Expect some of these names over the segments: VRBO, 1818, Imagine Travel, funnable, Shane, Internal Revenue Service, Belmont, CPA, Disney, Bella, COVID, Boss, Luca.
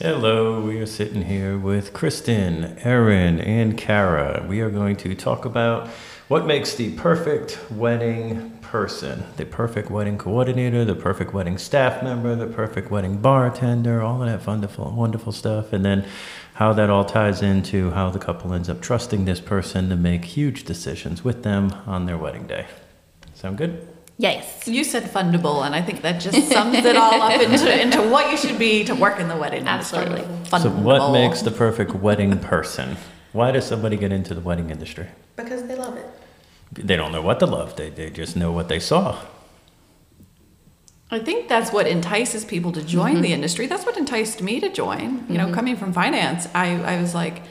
Hello, we are sitting here with Kristen, Erin, and Kara. We are going to talk about what makes the perfect wedding person, the perfect wedding coordinator, the perfect wedding staff member, the perfect wedding bartender, all of that wonderful, wonderful stuff, and then how that all ties into how the couple ends up trusting this person to make huge decisions with them on their wedding day. Sound good? Yes. You said fundable, and I think that just sums it all up into what you should be to work in the wedding. Absolutely. Fundable. So what makes the perfect wedding person? Why does somebody get into the wedding industry? Because they love it. They don't know what to love. They just know what they saw. I think that's what entices people to join the industry. That's what enticed me to join. You know, coming from finance, I was like,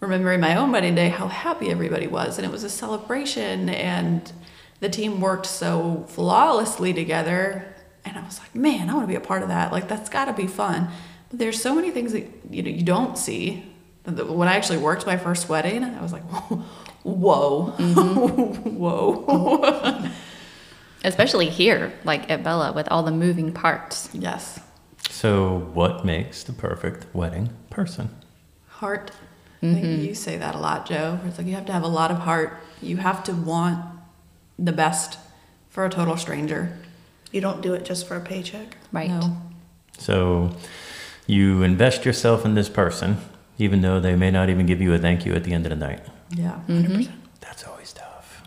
remembering my own wedding day, how happy everybody was. And it was a celebration, and the team worked so flawlessly together, and I was like, man, I want to be a part of that. Like, that's got to be fun. But there's so many things that you don't see. When I actually worked my first wedding, I was like, whoa, whoa. Especially here, like at Bella, with all the moving parts. Yes. So what makes the perfect wedding person? Heart. I think you say that a lot, Joe. It's like you have to have a lot of heart. You have to want the best for a total stranger. You don't do it just for a paycheck. Right. No. So you invest yourself in this person, even though they may not even give you a thank you at the end of the night. Yeah. 100%. That's always tough.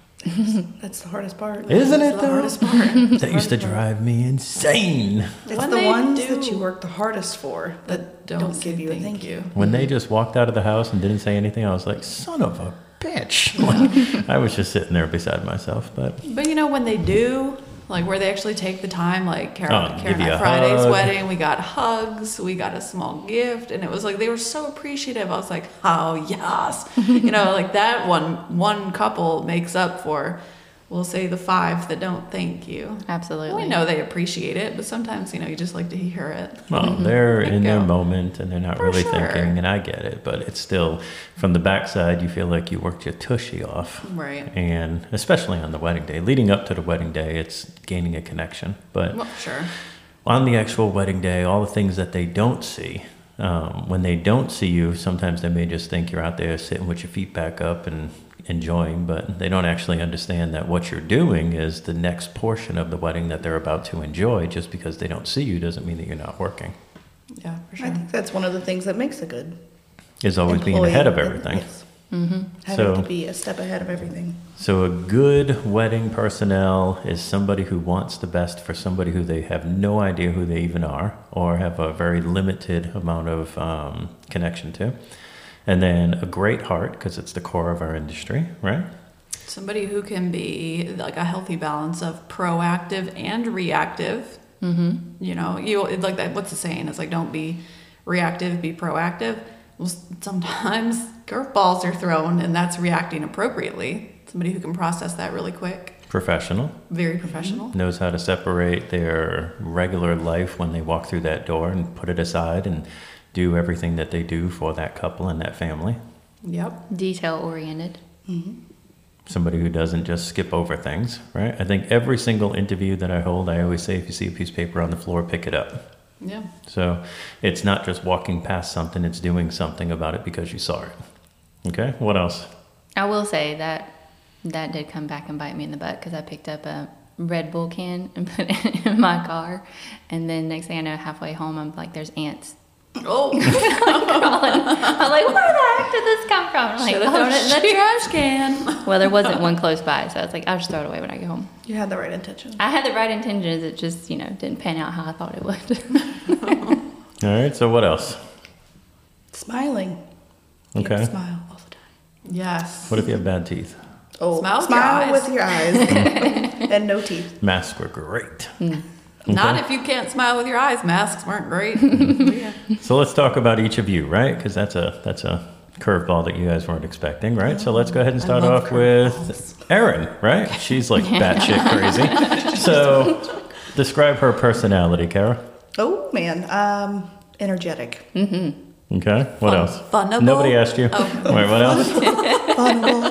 That's the hardest part. Isn't it, though? The hardest part. That used to drive me insane. It's the ones that you work the hardest for that don't give you a thank you. When they just walked out of the house and didn't say anything, I was like, son of a bitch. Like, I was just sitting there beside myself. But you know, when they do, like where they actually take the time, like Karen at Friday's wedding, we got hugs, we got a small gift, and it was like they were so appreciative. I was like, oh yes. You know, like that one couple makes up for, we'll say, the five that don't thank you. Absolutely. Well, I know they appreciate it, but sometimes, you just like to hear it. Well, they're in their moment, and they're not for really thinking, and I get it, but it's still, from the backside, you feel like you worked your tushy off. Right. And especially on the wedding day. Leading up to the wedding day, it's gaining a connection. But on the actual wedding day, all the things that they don't see, when they don't see you, sometimes they may just think you're out there sitting with your feet back up and enjoying, but they don't actually understand that what you're doing is the next portion of the wedding that they're about to enjoy. Just because they don't see you doesn't mean that you're not working. Yeah, for sure. I think that's one of the things that makes a good is always being ahead of everything. Yes. Having to be a step ahead of everything. So a good wedding personnel is somebody who wants the best for somebody who they have no idea who they even are, or have a very limited amount of connection to. And then a great heart, because it's the core of our industry, right? Somebody who can be like a healthy balance of proactive and reactive. You know, it's like that. What's the saying? It's like, don't be reactive, be proactive. Well, sometimes curveballs are thrown, and that's reacting appropriately. Somebody who can process that really quick. Professional. Very professional. Knows how to separate their regular life when they walk through that door and put it aside and do everything that they do for that couple and that family. Yep. Detail-oriented. Somebody who doesn't just skip over things, right? I think every single interview that I hold, I always say, if you see a piece of paper on the floor, pick it up. Yeah. So it's not just walking past something, it's doing something about it because you saw it. Okay, what else? I will say that did come back and bite me in the butt, because I picked up a Red Bull can and put it in my car. And then next thing I know, halfway home, I'm like, there's ants. Oh, I'm like, where the heck did this come from? I'm like, thrown it in the trash can. Well, there wasn't one close by, so I was like, I'll just throw it away when I get home. You had the right intentions. I had the right intentions. It just, didn't pan out how I thought it would. All right. So what else? Smiling. Okay. You smile all the time. Yes. What if you have bad teeth? Oh, smile with your eyes and no teeth. Masks were great. Okay. Not if you can't smile with your eyes. Masks weren't great. So let's talk about each of you, right? Because that's a curveball that you guys weren't expecting, right? So let's go ahead and start off with Erin, right? She's like batshit crazy. So describe her personality, Kara. Oh, man. Energetic. Okay. What else? Funnable. Nobody asked you. Oh. Wait, what else? Funnable.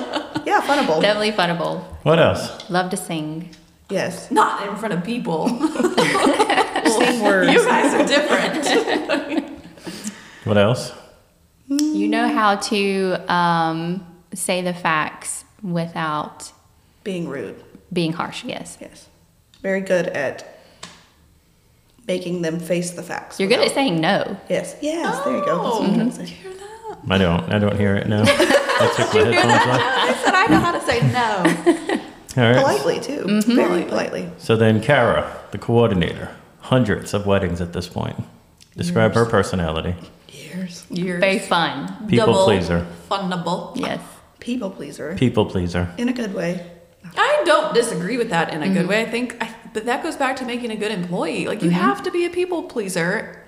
Yeah, funnable. Definitely funnable. What else? Love to sing. Yes. Not in front of people. Same words. You guys are different. What else? You know how to say the facts without being rude. Being harsh, yes. Yes. Very good at making them face the facts. You're good at saying no. Yes. Yes, oh, there you go. That's what I'm trying to say. Did you hear that? I don't hear it now. I took my headphones off. I said I know how to say no. All right. Politely, too. Mm-hmm. Very politely. So then Kara, the coordinator, hundreds of weddings at this point. Describe her personality. Years. Very fun. People pleaser. Funnable. Yes. People pleaser. People pleaser. In a good way. I don't disagree with that in a good way. But that goes back to making a good employee. Like, you have to be a people pleaser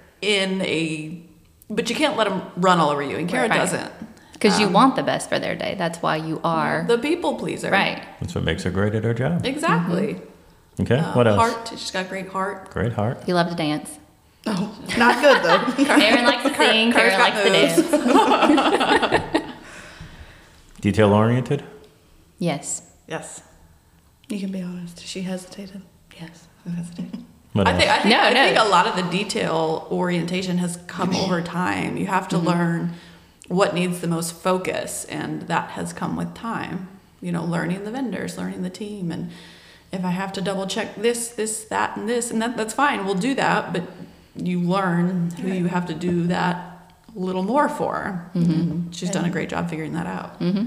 but you can't let them run all over you. And Kara doesn't. Because you want the best for their day. That's why you are the people pleaser. Right. That's what makes her great at her job. Exactly. Mm-hmm. Okay. What else? Heart. She's got a great heart. Great heart. You love to dance. Oh, not good though. Karen likes to sing. Karen likes to dance. Detail oriented? Yes. Yes. You can be honest. She hesitated. Yes, I hesitated. I think a lot of the detail orientation has come over time. You have to learn what needs the most focus, and that has come with time. You know, learning the vendors, learning the team, and if I have to double check this, that, and that's fine. We'll do that, but you learn who you have to do that a little more for. Mm-hmm. She's done a great job figuring that out. Mm-hmm.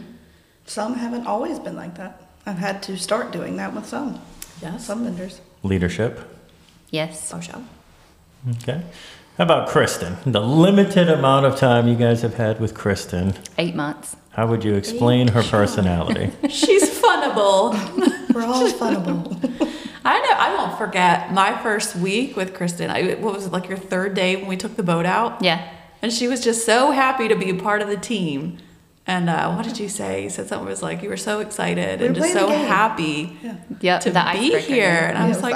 Some haven't always been like that. I've had to start doing that with some. Yes. Some vendors. Leadership. Yes. Social. Okay. How about Kristen? The limited amount of time you guys have had with Kristen. 8 months. How would you explain her personality? She's funnable. We're all funnable. I know. I won't forget my first week with Kristen. What was it, like your third day when we took the boat out? Yeah. And she was just so happy to be a part of the team. And what did you say? You said something was like, you were so excited and just so happy to be here. And I was like,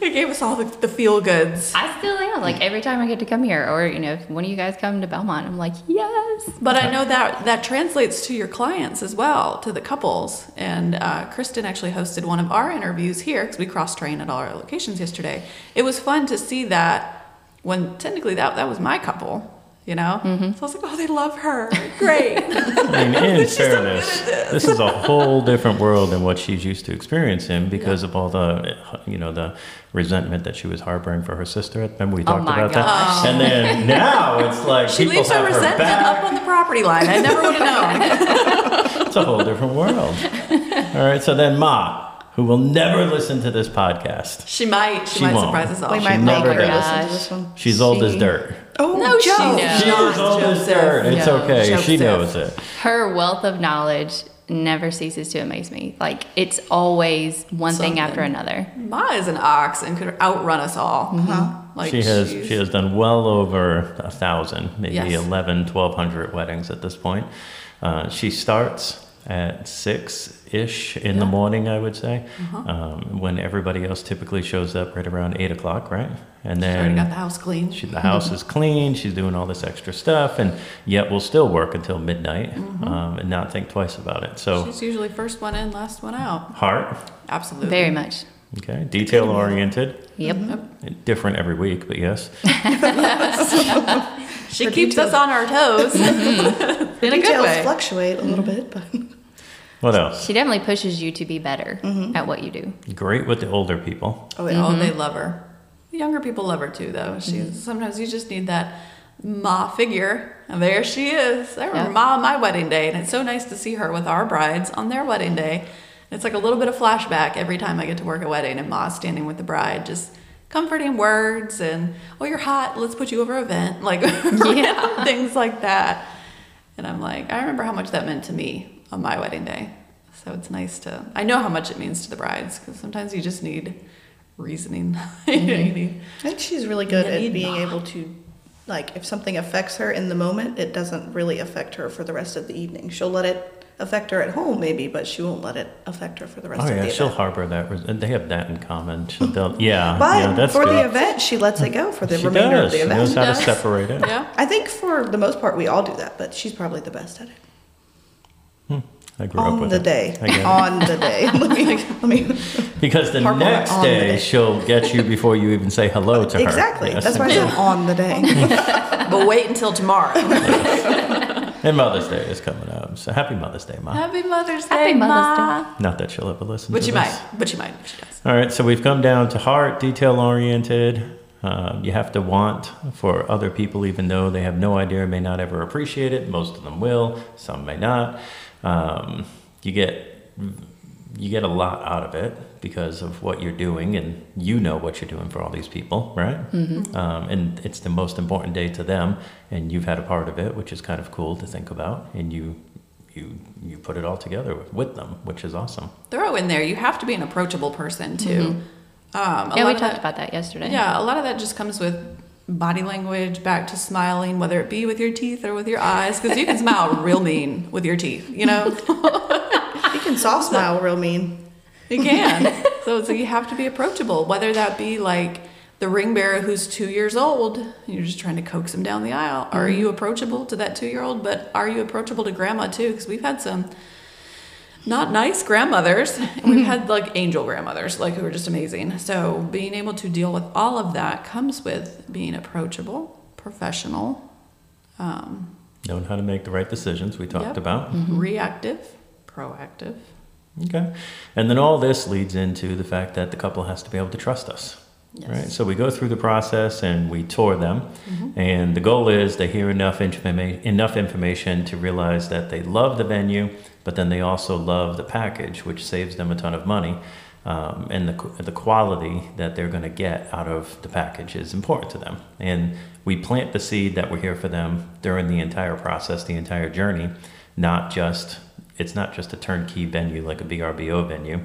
it gave us all the feel goods. I still am. Like, every time I get to come here, or, you know, if one of you guys come to Belmont, I'm like, yes. But I know that translates to your clients as well, to the couples. And Kristen actually hosted one of our interviews here because we cross-trained at all our locations yesterday. It was fun to see that when technically that was my couple. You know? Mm-hmm. So I was like, oh, they love her. Great. I mean, in fairness, this is a whole different world than what she's used to experiencing because of all the resentment that she was harboring for her sister. Remember we talked about that? And then now it's like she leaves her resentment up on the property line. I never would have known. It's a whole different world. All right. So then Ma, who will never listen to this podcast. She might surprise us all. We might never listen to this one. She's old as dirt. Oh, no, she knows. She knows all this dirt. It's okay. She knows it. Her wealth of knowledge never ceases to amaze me. Like, it's always one thing after another. Ma is an ox and could outrun us all. Mm-hmm. Like, she has done well over 1,000, maybe 1,100 weddings at this point. She starts at 6-ish in the morning, I would say, when everybody else typically shows up right around 8 o'clock, right? And then she's already got the house clean. The house is clean. She's doing all this extra stuff, and yet we'll still work until midnight and not think twice about it. So she's usually first one in, last one out. Heart? Absolutely. Very much. Okay. Detail-oriented? Yep. Different every week, but yes. She keeps us on our toes. In a good way. Details fluctuate a little bit, but... What else? She definitely pushes you to be better at what you do. Great with the older people. Oh, they love her. The younger people love her too, though. Sometimes you just need that Ma figure, and there she is. I remember Ma on my wedding day, and it's so nice to see her with our brides on their wedding day. It's like a little bit of flashback every time I get to work a wedding, and Ma's standing with the bride, just comforting words, and oh, you're hot. Let's put you over a vent, like things like that. And I'm like, I remember how much that meant to me on my wedding day. So it's nice to, I know how much it means to the brides, because sometimes you just need reasoning. I think she's really good at being able to, like, if something affects her in the moment, it doesn't really affect her for the rest of the evening. She'll let it affect her at home maybe, but she won't let it affect her for the rest of the event. Oh yeah, she'll harbor that, and they have that in common. But for the event, she lets it go for the remainder of the event. She knows how to separate it. I think for the most part we all do that, but she's probably the best at it. I grew up with it. On the day. Let me. Because the next day, she'll get you before you even say hello to her. Exactly. Yes. That's why I said on the day. But wait until tomorrow. And Mother's Day is coming up. So happy Mother's Day, Ma. Happy Mother's Day, Ma. Not that she'll ever listen to this. But you might. She does. All right. So we've come down to heart, detail-oriented. You have to want for other people, even though they have no idea, may not ever appreciate it. Most of them will. Some may not. You get a lot out of it because of what you're doing, and you know what you're doing for all these people, right? Mm-hmm. And it's the most important day to them, and you've had a part of it, which is kind of cool to think about. And you put it all together with them, which is awesome. Throw in there, you have to be an approachable person too. Mm-hmm. We talked about that yesterday. Yeah, a lot of that just comes with body language, back to smiling, whether it be with your teeth or with your eyes, because you can smile real mean with your teeth, you know? You can soft smile real mean. You can. So you have to be approachable, whether that be like the ring bearer who's 2 years old, and you're just trying to coax him down the aisle. Mm-hmm. Are you approachable to that 2-year-old? But are you approachable to grandma too? Because we've had some not nice grandmothers, and we've had like angel grandmothers, like, who are just amazing. So being able to deal with all of that comes with being approachable, professional, knowing how to make the right decisions. We talked about reactive, proactive. Okay. And then all this leads into the fact that the couple has to be able to trust us. Yes. Right. So we go through the process and we tour them, and the goal is they hear enough information to realize that they love the venue, but then they also love the package, which saves them a ton of money. And the quality that they're going to get out of the package is important to them. And we plant the seed that we're here for them during the entire process, the entire journey. It's not just a turnkey venue like a VRBO venue,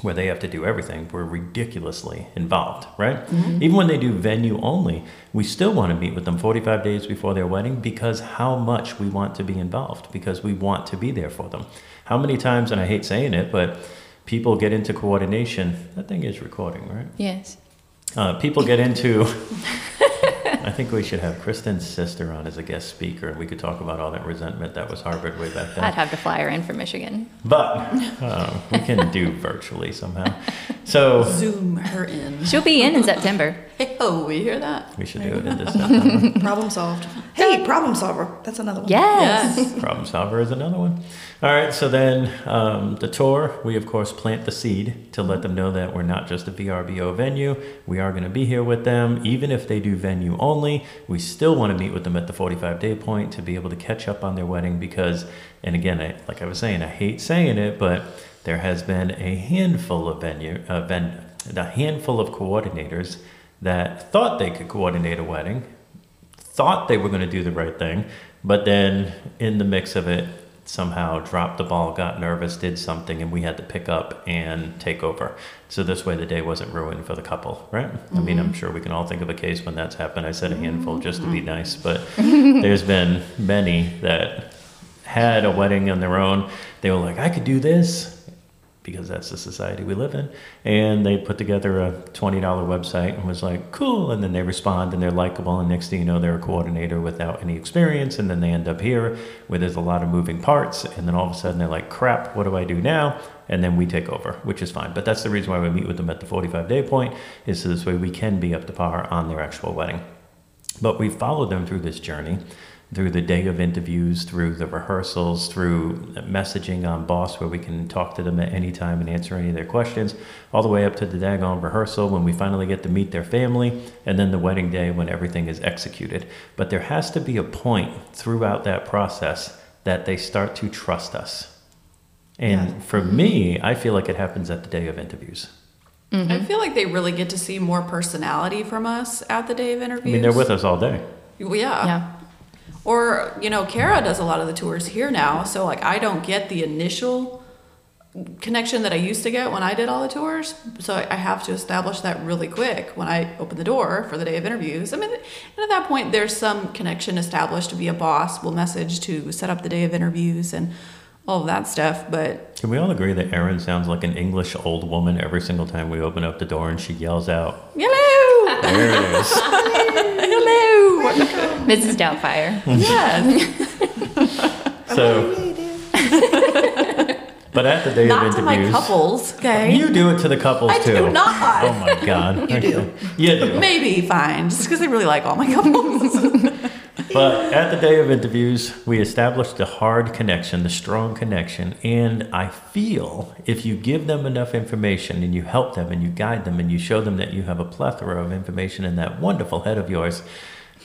where they have to do everything. We're ridiculously involved, right? Mm-hmm. Even when they do venue only, we still want to meet with them 45 days before their wedding, because how much we want to be involved, because we want to be there for them. How many times, and I hate saying it, but people get into coordination. That thing is recording, right? Yes. People get into... I think we should have Kristen's sister on as a guest speaker. We could talk about all that resentment that was harbored way back then. I'd have to fly her in from Michigan. But we can do virtually somehow. So Zoom her in. She'll be in September. Hey, oh, we hear that. We should do it in December. Problem solved. Hey, problem solver. That's another one. Yes. Problem solver is another one. All right. So then the tour, we, of course, plant the seed to let them know that we're not just a VRBO venue. We are going to be here with them. Even if they do venue only, we still want to meet with them at the 45-day point to be able to catch up on their wedding, because, and again, like I was saying, I hate saying it, but there has been a handful of coordinators that thought they could coordinate a wedding, thought they were going to do the right thing, but then in the mix of it, somehow dropped the ball, got nervous, did something, and we had to pick up and take over. So this way the day wasn't ruined for the couple, right? Mm-hmm. I mean, I'm sure we can all think of a case when that's happened. I said a handful just to be nice, but there's been many that had a wedding on their own. They were like, I could do this, because that's the society we live in. And they put together a $20 website and was like, cool. And then they respond and they're likable. And next thing you know, they're a coordinator without any experience. And then they end up here where there's a lot of moving parts. And then all of a sudden they're like, crap, what do I do now? And then we take over, which is fine. But that's the reason why we meet with them at the 45-day point, is so this way we can be up to par on their actual wedding. But we followed them through this journey, through the day of interviews, through the rehearsals, through messaging on Boss, where we can talk to them at any time and answer any of their questions, all the way up to the daggone rehearsal when we finally get to meet their family, and then the wedding day when everything is executed. But there has to be a point throughout that process that they start to trust us. And for me, I feel like it happens at the day of interviews. Mm-hmm. I feel like they really get to see more personality from us at the day of interviews. I mean, they're with us all day. Well, yeah. Or, you know, Kara does a lot of the tours here now, so, like, I don't get the initial connection that I used to get when I did all the tours, so I have to establish that really quick when I open the door for the day of interviews. I mean, and at that point, there's some connection established to be a boss. We'll message to set up the day of interviews and all of that stuff, but... Can we all agree that Erin sounds like an English old woman every single time we open up the door and she yells out, hello! There it is. Hello! Mrs. Doubtfire. Yes. So, But at the day of interviews, not to my couples, okay? You do it to the couples too. I do not. Oh my God. You do. You do. Maybe fine, just because I really like all my couples. But at the day of interviews, we established the hard connection, the strong connection. And I feel if you give them enough information and you help them and you guide them and you show them that you have a plethora of information in that wonderful head of yours,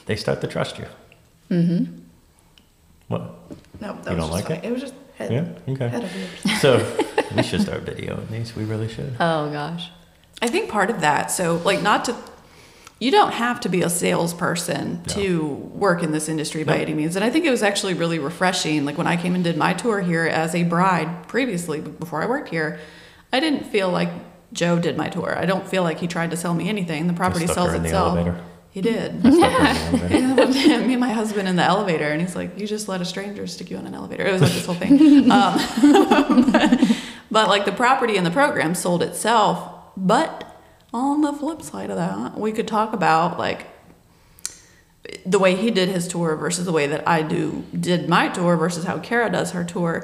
they start to trust you. Mm-hmm. What? No, that you don't was like it? It was just head, yeah? Okay. Head of yours. So we should start videoing these. We really should. Oh, gosh. I think part of that, so like not to... You don't have to be a salesperson to work in this industry by any means. And I think it was actually really refreshing. Like when I came and did my tour here as a bride previously, before I worked here, I didn't feel like Joe did my tour. I don't feel like he tried to sell me anything. The property sells itself. He did. Yeah, me and my husband in the elevator. And he's like, you just let a stranger stick you in an elevator. It was like this whole thing. But like the property and the program sold itself. But on the flip side of that, we could talk about like the way he did his tour versus the way that I did my tour versus how Kara does her tour.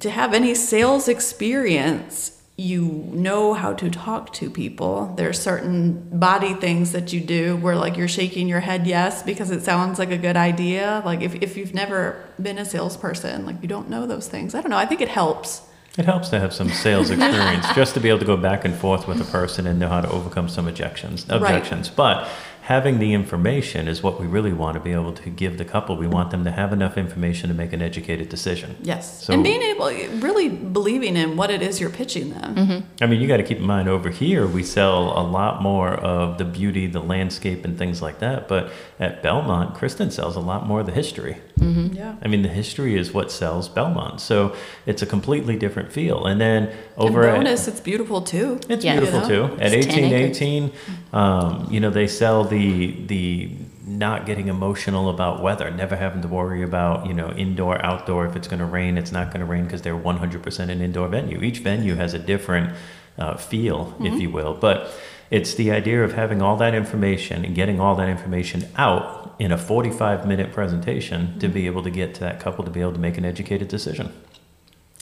To have any sales experience, you know how to talk to people. There's certain body things that you do where like you're shaking your head yes because it sounds like a good idea. Like if you've never been a salesperson, like you don't know those things. I don't know. I think it helps. It helps to have some sales experience just to be able to go back and forth with a person and know how to overcome some objections. Right. But having the information is what we really want to be able to give the couple. We want them to have enough information to make an educated decision. Yes. So, and being able, really believing in what it is you're pitching them. Mm-hmm. I mean, you got to keep in mind over here, we sell a lot more of the beauty, the landscape and things like that. But at Belmont, Kristen sells a lot more of the history. Mm-hmm. Yeah. I mean, the history is what sells Belmont. So it's a completely different feel. And then over and bonus, it's beautiful too. It's beautiful too. At 1818, you know, they sell the not getting emotional about weather, never having to worry about, you know, indoor, outdoor, if it's going to rain, it's not going to rain because they're 100% an indoor venue. Each venue has a different feel, mm-hmm. if you will. But it's the idea of having all that information and getting all that information out in a 45-minute presentation, mm-hmm. to be able to get to that couple to be able to make an educated decision.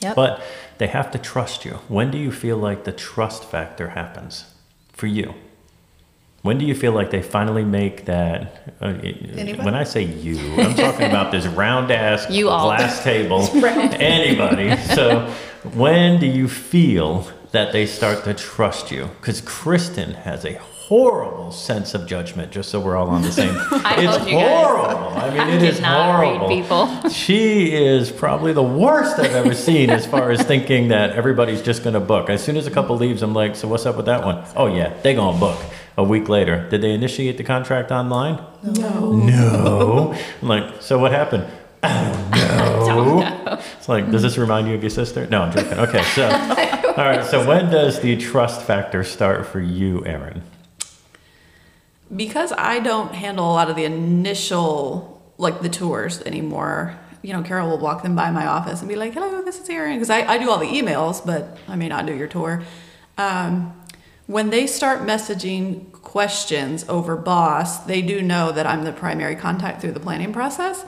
Yep. But they have to trust you. When do you feel like the trust factor happens for you? When do you feel like they finally make that? When I say you, I'm talking about this round-ass glass table. Anybody. So when do you feel that they start to trust you? Because Kristen has a horrible sense of judgment, just so we're all on the same. It's horrible. I mean, it is horrible. I did not read people. She is probably the worst I've ever seen as far as thinking that everybody's just going to book. As soon as a couple leaves, I'm like, so what's up with that one? Oh, yeah, they're going to book. A week later, did they initiate the contract online? No. I'm like, so what happened? I don't know. It's like, does this remind you of your sister? No, I'm joking. Okay, so, all right, so when does the trust factor start for you, Erin? Because I don't handle a lot of the initial, like the tours anymore, you know, Carol will walk them by my office and be like, hello, this is Erin. Because I do all the emails, but I may not do your tour. When they start messaging questions over Boss, they do know that I'm the primary contact through the planning process.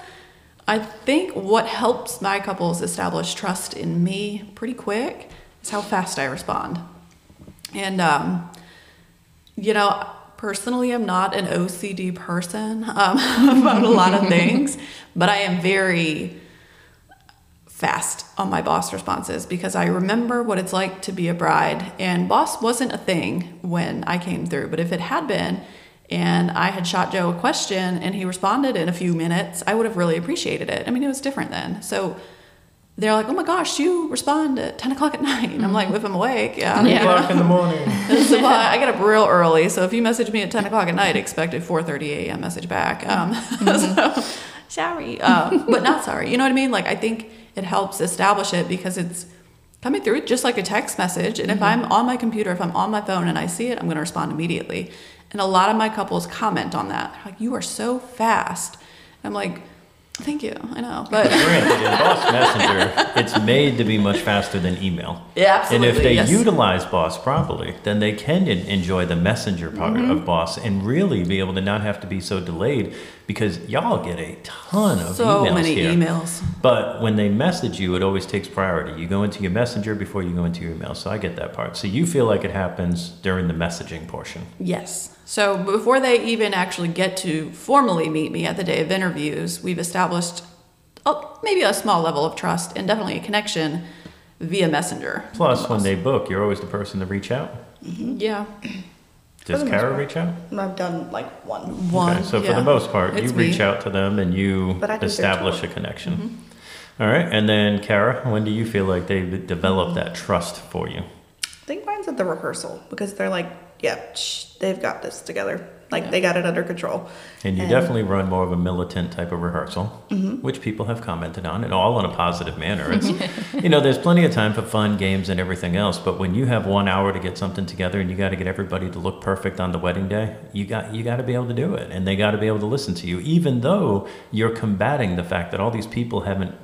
I think what helps my couples establish trust in me pretty quick is how fast I respond. And, you know, personally, I'm not an OCD person about a lot of things, but I am very fast on my Boss responses because I remember what it's like to be a bride, and Boss wasn't a thing when I came through, but if it had been and I had shot Joe a question and he responded in a few minutes, I would have really appreciated it. I mean, it was different then. So they're like, oh my gosh, you respond at 10 o'clock at night. And I'm like, if I'm awake, yeah. 10 o'clock in the morning. So I get up real early. So if you message me at 10 o'clock at night, expect a 4:30 a.m. message back. So, sorry, but not sorry. You know what I mean? Like, I think it helps establish it because it's coming through just like a text message. And if I'm on my computer, if I'm on my phone and I see it, I'm going to respond immediately. And a lot of my couples comment on that. They're like, you are so fast. And I'm like, Thank you. I know. But in Boss Messenger, it's made to be much faster than email. Yeah, absolutely. And if they utilize Boss properly, then they can enjoy the messenger part of Boss and really be able to not have to be so delayed, because y'all get a ton of emails. So many emails. But when they message you, it always takes priority. You go into your messenger before you go into your email. So I get that part. So you feel like it happens during the messaging portion. Yes. So before they even actually get to formally meet me at the day of interviews, we've established maybe a small level of trust and definitely a connection via messenger. Plus, when they book, you're always the person to reach out. Mm-hmm. Yeah. Does Kara reach out? I've done like one. Okay, so for the most part, you reach out to them and you establish a connection. Mm-hmm. All right. And then Kara, when do you feel like they've developed that trust for you? I think mine's at the rehearsal, because they're like, they've got this together. Like they got it under control. And you definitely run more of a militant type of rehearsal, which people have commented on, and all in a positive manner. It's, you know, there's plenty of time for fun, games, and everything else. But when you have 1 hour to get something together and you got to get everybody to look perfect on the wedding day, you got to be able to do it. And they got to be able to listen to you, even though you're combating the fact that all these people haven't,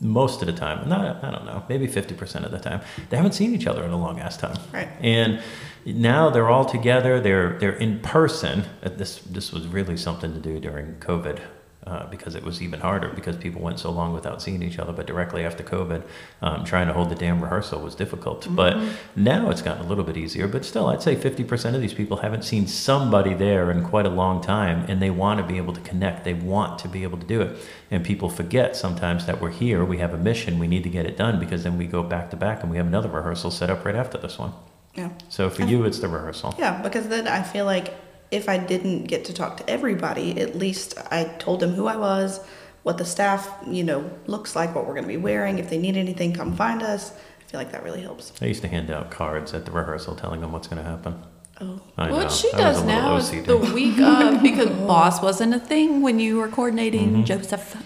most of the time, not, I don't know, maybe 50% of the time, they haven't seen each other in a long ass time. Right. And now they're all together. They're in person. This was really something to do during COVID, because it was even harder because people went so long without seeing each other. But directly after COVID, trying to hold the damn rehearsal was difficult. Mm-hmm. But now it's gotten a little bit easier. But still, I'd say 50% of these people haven't seen somebody there in quite a long time, and they want to be able to connect. They want to be able to do it. And people forget sometimes that we're here. We have a mission. We need to get it done, because then we go back to back and we have another rehearsal set up right after this one. Yeah. So for you, it's the rehearsal. Yeah, because then I feel like if I didn't get to talk to everybody, at least I told them who I was, what the staff, you know, looks like, what we're going to be wearing. If they need anything, come find us. I feel like that really helps. I used to hand out cards at the rehearsal telling them what's going to happen. Oh. What she does now is the week of, because Boss wasn't a thing when you were coordinating Joseph.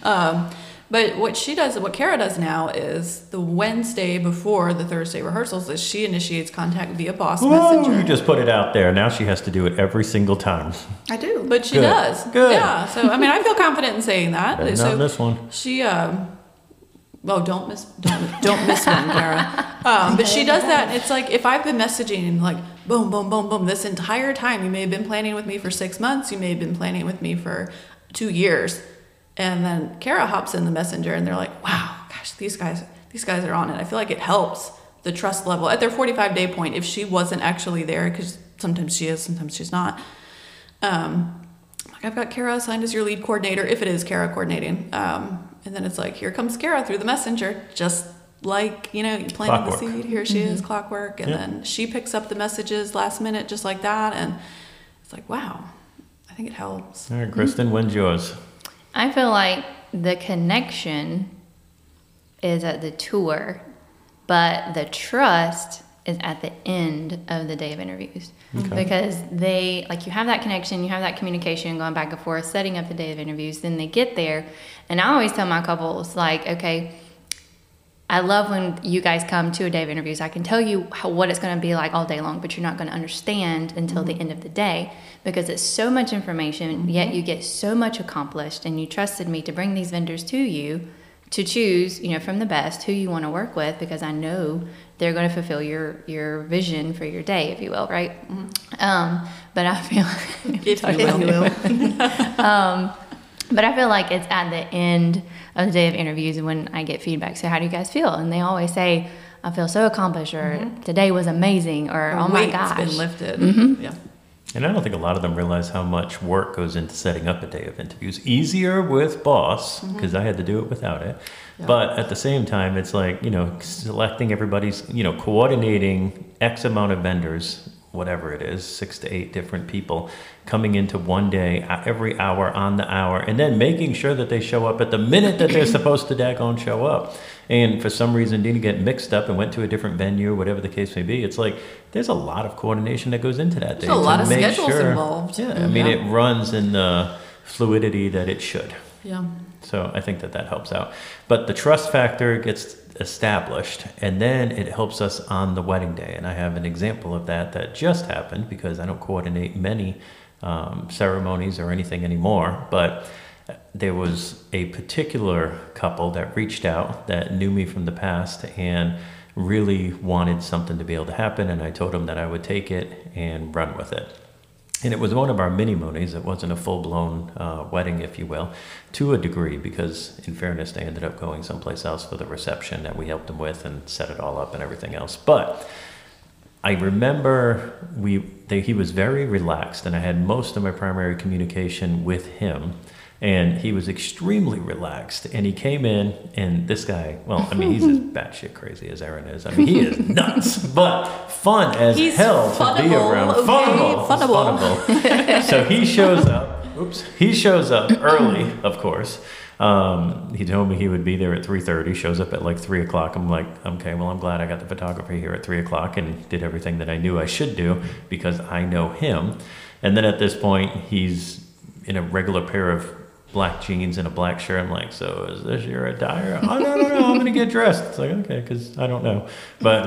But what Kara does now is the Wednesday before the Thursday rehearsals is she initiates contact via Boss Messenger. You just put it out there. Now she has to do it every single time. I do. But she does. Good. Yeah. So, I mean, I feel confident in saying that. Better not this one. She, don't miss one, Kara. But she does that. It's like, if I've been messaging like boom, boom, boom, boom, this entire time, you may have been planning with me for 6 months. You may have been planning with me for 2 years. And then Kara hops in the messenger and they're like, wow, gosh, these guys are on it. I feel like it helps the trust level at their 45-day point. If she wasn't actually there, because sometimes she is, sometimes she's not. Like, I've got Kara assigned as your lead coordinator, if it is Kara coordinating. And then it's like, here comes Kara through the messenger, just like, you know, you planted the seed, here she is, clockwork. And then she picks up the messages last minute, just like that. And it's like, wow, I think it helps. All right, Kristen, when's yours? I feel like the connection is at the tour, but the trust is at the end of the day of interviews. Okay. Because they, like, you have that connection, you have that communication going back and forth, setting up the day of interviews, then they get there. And I always tell my couples, like, okay, I love when you guys come to a day of interviews. I can tell you what it's going to be like all day long, but you're not going to understand until the end of the day, because it's so much information, yet you get so much accomplished, and you trusted me to bring these vendors to you to choose, you know, from the best who you want to work with, because I know they're going to fulfill your vision for your day, if you will, right? But I feel But I feel like it's at the end of the day of interviews when I get feedback. So how do you guys feel? And they always say, I feel so accomplished, or today was amazing, or oh my gosh, it's been lifted. Yeah. And I don't think a lot of them realize how much work goes into setting up a day of interviews. Easier with Boss, because I had to do it without it. Yeah. But at the same time, it's like, you know, selecting everybody's, you know, coordinating X amount of vendors, whatever it is, 6 to 8 different people coming into one day, every hour on the hour, and then making sure that they show up at the minute that they're supposed to daggone show up. And for some reason, didn't get mixed up and went to a different venue, whatever the case may be. It's like, there's a lot of coordination that goes into that day. There's a lot of schedules involved. Yeah, I mean, it runs in the fluidity that it should. Yeah. So I think that helps out. But the trust factor gets established, and then it helps us on the wedding day. And I have an example of that just happened, because I don't coordinate many ceremonies or anything anymore. But there was a particular couple that reached out that knew me from the past and really wanted something to be able to happen, and I told them that I would take it and run with it. And it was one of our mini monies. It wasn't a full-blown wedding, if you will, to a degree, because in fairness, they ended up going someplace else for the reception that we helped them with and set it all up and everything else. But I remember he was very relaxed, and I had most of my primary communication with him. And he was extremely relaxed, and he came in, and this guy, well, I mean, he's as batshit crazy as Aaron is. I mean, he is nuts, but fun as hell to be around. Okay. Funable. So he shows up. Oops. He shows up early, of course. He told me he would be there at 3:30, shows up at like 3 o'clock. I'm like, okay, well, I'm glad I got the photography here at 3 o'clock, and did everything that I knew I should do because I know him. And then at this point, he's in a regular pair of black jeans and a black shirt. I'm like, so is this your attire? Oh, no, I'm gonna get dressed. It's like, okay, because I don't know. But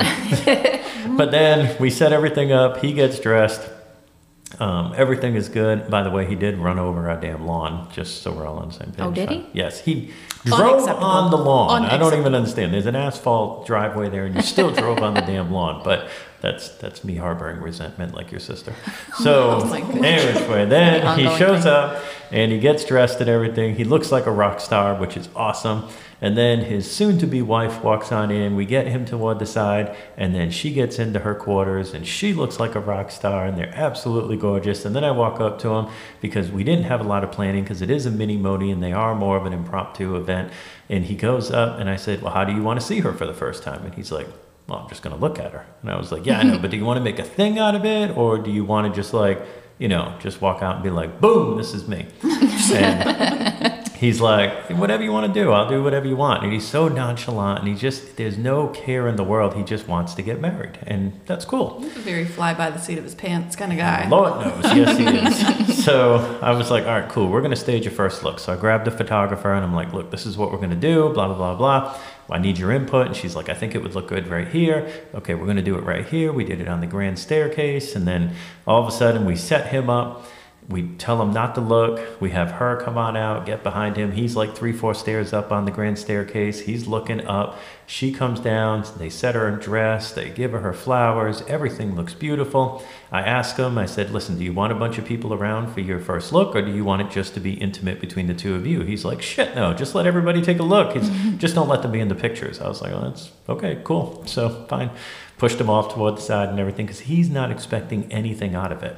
but then we set everything up. He gets dressed. Everything is good. By the way, he did run over our damn lawn, just so we're all on the same page. Oh, did he? Yes, he drove on the lawn. I don't even understand. There's an asphalt driveway there, and you still drove on the damn lawn. But that's me harboring resentment like your sister. So anyway, then he shows up and he gets dressed and everything. He looks like a rock star, which is awesome. And then his soon-to-be wife walks on in. We get him toward the side, and then she gets into her quarters, and she looks like a rock star, and they're absolutely gorgeous. And then I walk up to him, because we didn't have a lot of planning, because it is a mini-moni, and they are more of an impromptu event. And he goes up, and I said, well, how do you want to see her for the first time? And he's like, well, I'm just going to look at her. And I was like, yeah, I know, but do you want to make a thing out of it? Or do you want to just like, you know, just walk out and be like, boom, this is me. And he's like, whatever you want to do, I'll do whatever you want. And he's so nonchalant, and he just, there's no care in the world. He just wants to get married. And that's cool. He's a very fly by the seat of his pants kind of guy. Lord knows. Yes, he is. So I was like, all right, cool. We're going to stage your first look. So I grabbed the photographer, and I'm like, look, this is what we're going to do, blah, blah, blah, blah. I need your input. And she's like, I think it would look good right here. Okay, we're going to do it right here. We did it on the grand staircase. And then all of a sudden we set him up. We tell him not to look. We have her come on out, get behind him. He's like 3-4 stairs up on the grand staircase. He's looking up. She comes down. They set her in dress. They give her her flowers. Everything looks beautiful. I asked him, I said, listen, do you want a bunch of people around for your first look, or do you want it just to be intimate between the two of you? He's like, shit, no, just let everybody take a look. Just don't let them be in the pictures. I was like, well, that's okay, cool. So fine. Pushed him off toward the side and everything, because he's not expecting anything out of it.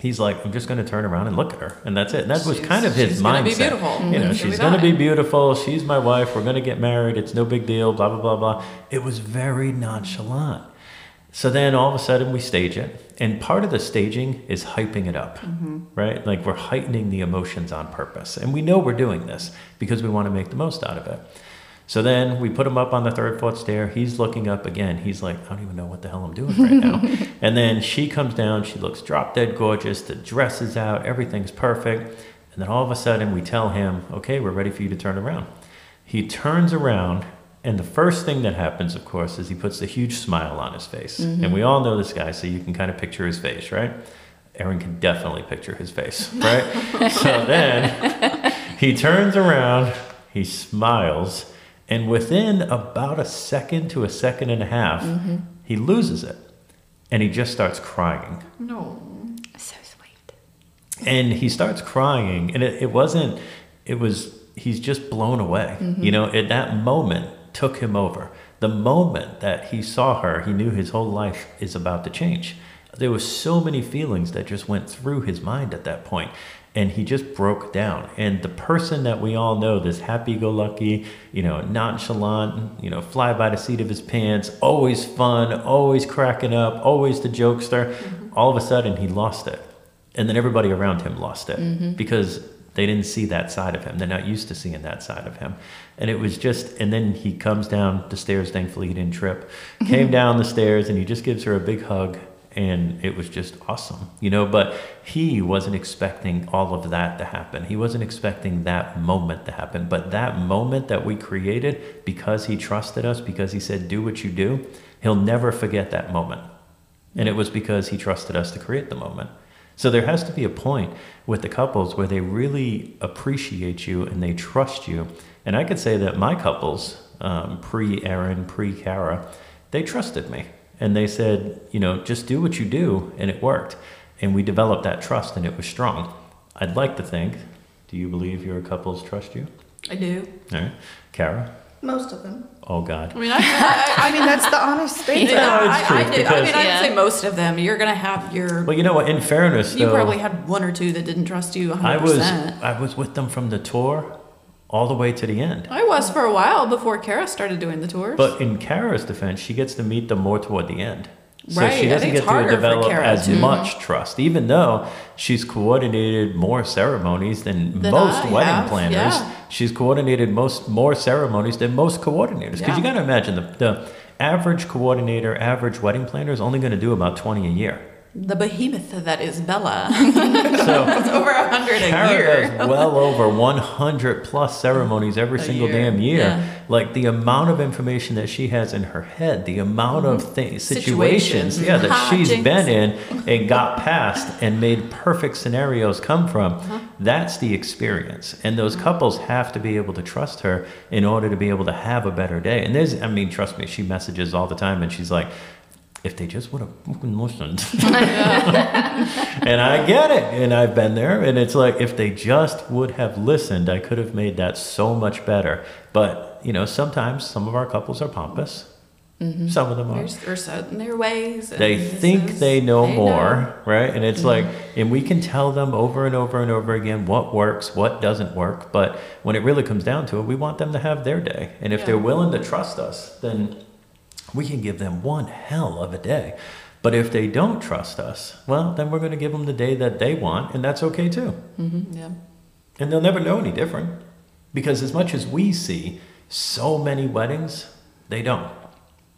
He's like, I'm just going to turn around and look at her. And that's it. And that was kind of his mindset. She's going to be beautiful. You know, she's going to be beautiful. She's my wife. We're going to get married. It's no big deal, blah, blah, blah, blah. It was very nonchalant. So then all of a sudden we stage it. And part of the staging is hyping it up, right? Like, we're heightening the emotions on purpose. And we know we're doing this because we want to make the most out of it. So then we put him up on the 3rd, 4th stair. He's looking up again. He's like, I don't even know what the hell I'm doing right now. And then she comes down. She looks drop dead gorgeous. The dress is out. Everything's perfect. And then all of a sudden we tell him, okay, we're ready for you to turn around. He turns around. And the first thing that happens, of course, is he puts a huge smile on his face. And we all know this guy, so you can kind of picture his face, right? Aaron can definitely picture his face, right? So then he turns around. He smiles. And within about a second to a second and a half, he loses it. And he just starts crying. No. So sweet. And he starts crying. And it was, he's just blown away. You know, at that moment took him over. The moment that he saw her, he knew his whole life is about to change. There were so many feelings that just went through his mind at that point. And he just broke down. And the person that we all know, this happy-go-lucky, you know, nonchalant, you know, fly by the seat of his pants, always fun, always cracking up, always the jokester, all of a sudden he lost it. And then everybody around him lost it because they didn't see that side of him. They're not used to seeing that side of him. And it was just, and then he comes down the stairs. Thankfully, he didn't trip. Came down the stairs, and he just gives her a big hug. And it was just awesome, you know, but he wasn't expecting all of that to happen. He wasn't expecting that moment to happen. But that moment that we created, because he trusted us, because he said, do what you do, he'll never forget that moment. And it was because he trusted us to create the moment. So there has to be a point with the couples where they really appreciate you and they trust you. And I could say that my couples, pre-Aaron, pre-Kara, they trusted me. And they said, you know, just do what you do. And it worked. And we developed that trust and it was strong. I'd like to think, do you believe your couples trust you? I do. All right. Kara? Most of them. Oh, God. I mean, I mean that's the honest statement. Yeah, no, it's true. I would say most of them. You're going to have your... Well, you know what? In fairness, you probably had one or two that didn't trust you 100%. I was with them from the tour all the way to the end. I was for a while before Kara started doing the tours. But in Kara's defense, she gets to meet them more toward the end. So she doesn't get to develop as much trust, even though she's coordinated more ceremonies than most wedding planners. Yeah. She's coordinated more ceremonies than most coordinators. Because you got to imagine the average coordinator, average wedding planner is only going to do about 20 a year. The behemoth that is Bella. So it's over 100 a Kara year. Does well over 100 plus ceremonies every single damn year. Yeah. Like the amount of information that she has in her head, the amount of situations that she's been in and got past and made perfect scenarios come from. That's the experience. And those couples have to be able to trust her in order to be able to have a better day. And there's, I mean, trust me, she messages all the time and she's like, if they just would have fucking listened. And I get it. And I've been there. And it's like, if they just would have listened, I could have made that so much better. But, you know, sometimes some of our couples are pompous. Mm-hmm. Some of them are. They're set in their ways. They think they know more, right? And it's like, and we can tell them over and over and over again what works, what doesn't work. But when it really comes down to it, we want them to have their day. And if they're willing to trust us, then... we can give them one hell of a day. But if they don't trust us, well, then we're going to give them the day that they want, and that's okay too. Mm-hmm, yeah. And they'll never know any different, because as much as we see so many weddings, they don't.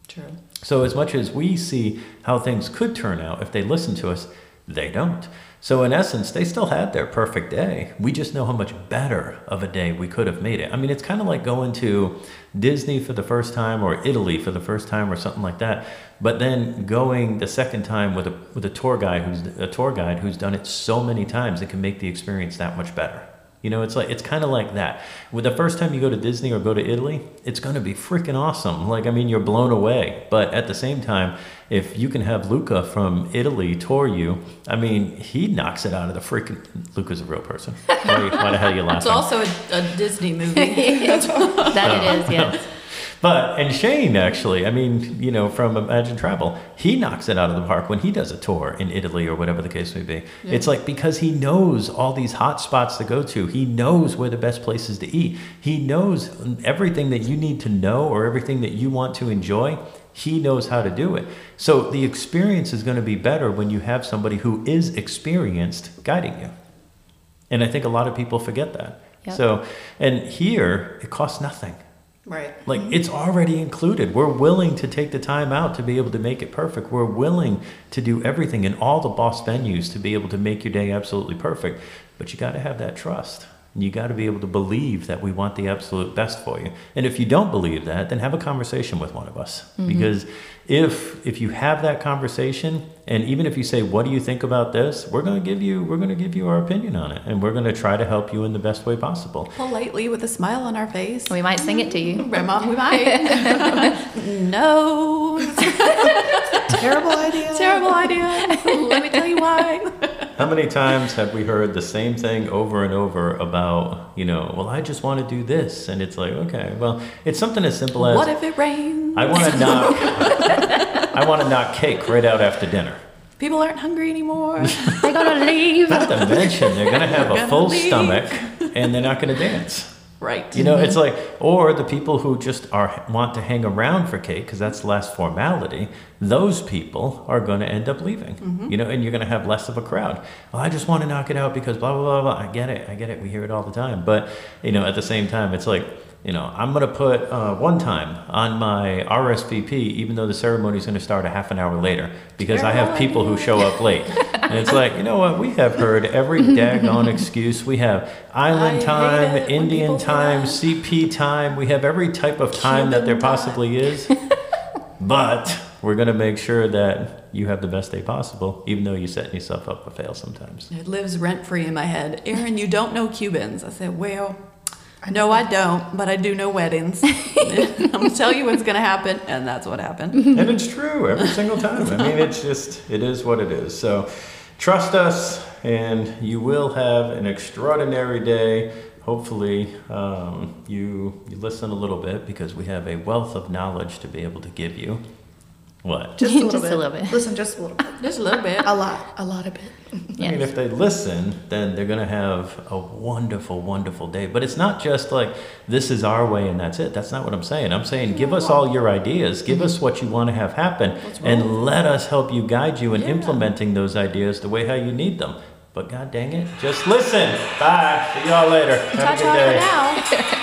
True. So as much as we see how things could turn out if they listen to us, they don't. So in essence, they still had their perfect day. We just know how much better of a day we could have made it. I mean, it's kind of like going to Disney for the first time or Italy for the first time or something like that. But then going the second time with a tour guide who's done it so many times, it can make the experience that much better. You know, it's kind of like that. With the first time you go to Disney or go to Italy, it's going to be freaking awesome. Like, I mean, you're blown away. But at the same time, if you can have Luca from Italy tour you, I mean, he knocks it out of the freaking... Luca's a real person. Why the hell are you laughing? It's also a Disney movie. That it is, yes. But, and Shane, actually, I mean, you know, from Imagine Travel, he knocks it out of the park when he does a tour in Italy or whatever the case may be. Yeah. It's like, because he knows all these hot spots to go to. He knows where the best places to eat. He knows everything that you need to know or everything that you want to enjoy. He knows how to do it. So the experience is going to be better when you have somebody who is experienced guiding you. And I think a lot of people forget that. Yep. So, and here, it costs nothing. Right. Like, it's already included. We're willing to take the time out to be able to make it perfect. We're willing to do everything in all the Boss venues to be able to make your day absolutely perfect. But you got to have that trust. And you got to be able to believe that we want the absolute best for you. And if you don't believe that, then have a conversation with one of us. Mm-hmm. Because if you have that conversation, and even if you say, what do you think about this? We're going to give you our opinion on it. And we're going to try to help you in the best way possible. Politely, with a smile on our face. We might sing it to you. Grandma, we might. No. Terrible idea. Terrible idea. Let me tell you why. How many times have we heard the same thing over and over about, you know, well, I just want to do this. And it's like, okay, well, it's something as simple as... what if it rains? I want to knock cake right out after dinner. People aren't hungry anymore. They're going to leave. Not to mention, they're going to have a full stomach and they're not going to dance. Right. You know, it's like, or the people who just want to hang around for cake because that's less formality. Those people are going to end up leaving, you know, and you're going to have less of a crowd. Well, I just want to knock it out because blah, blah, blah, blah. I get it. We hear it all the time. But, you know, at the same time, it's like, you know, I'm going to put one time on my RSVP, even though the ceremony is going to start a half an hour later, because I have people who show up late. And it's like, you know what? We have heard every daggone excuse. We have island time, Indian time, CP time. We have every type of time that there possibly is. But we're going to make sure that you have the best day possible, even though you're setting yourself up for fail sometimes. It lives rent-free in my head. Aaron, you don't know Cubans. I said, well, no, I don't, but I do know weddings. I'm going to tell you what's going to happen, and that's what happened. And it's true every single time. I mean, it's just, it is what it is. So trust us, and you will have an extraordinary day. Hopefully you listen a little bit, because we have a wealth of knowledge to be able to give you. What? Just a little bit. A little bit. Listen, just a little bit. Just a little bit. A lot of it. Yes. I mean, if they listen, then they're going to have a wonderful, wonderful day. But it's not just like, this is our way and that's it. That's not what I'm saying. I'm saying, give us all your ideas. Give us what you want to have happen. And let us help you, guide you in implementing those ideas the way how you need them. But God dang it, just listen. Bye. See y'all later. Have a good day. Ta-ta for now.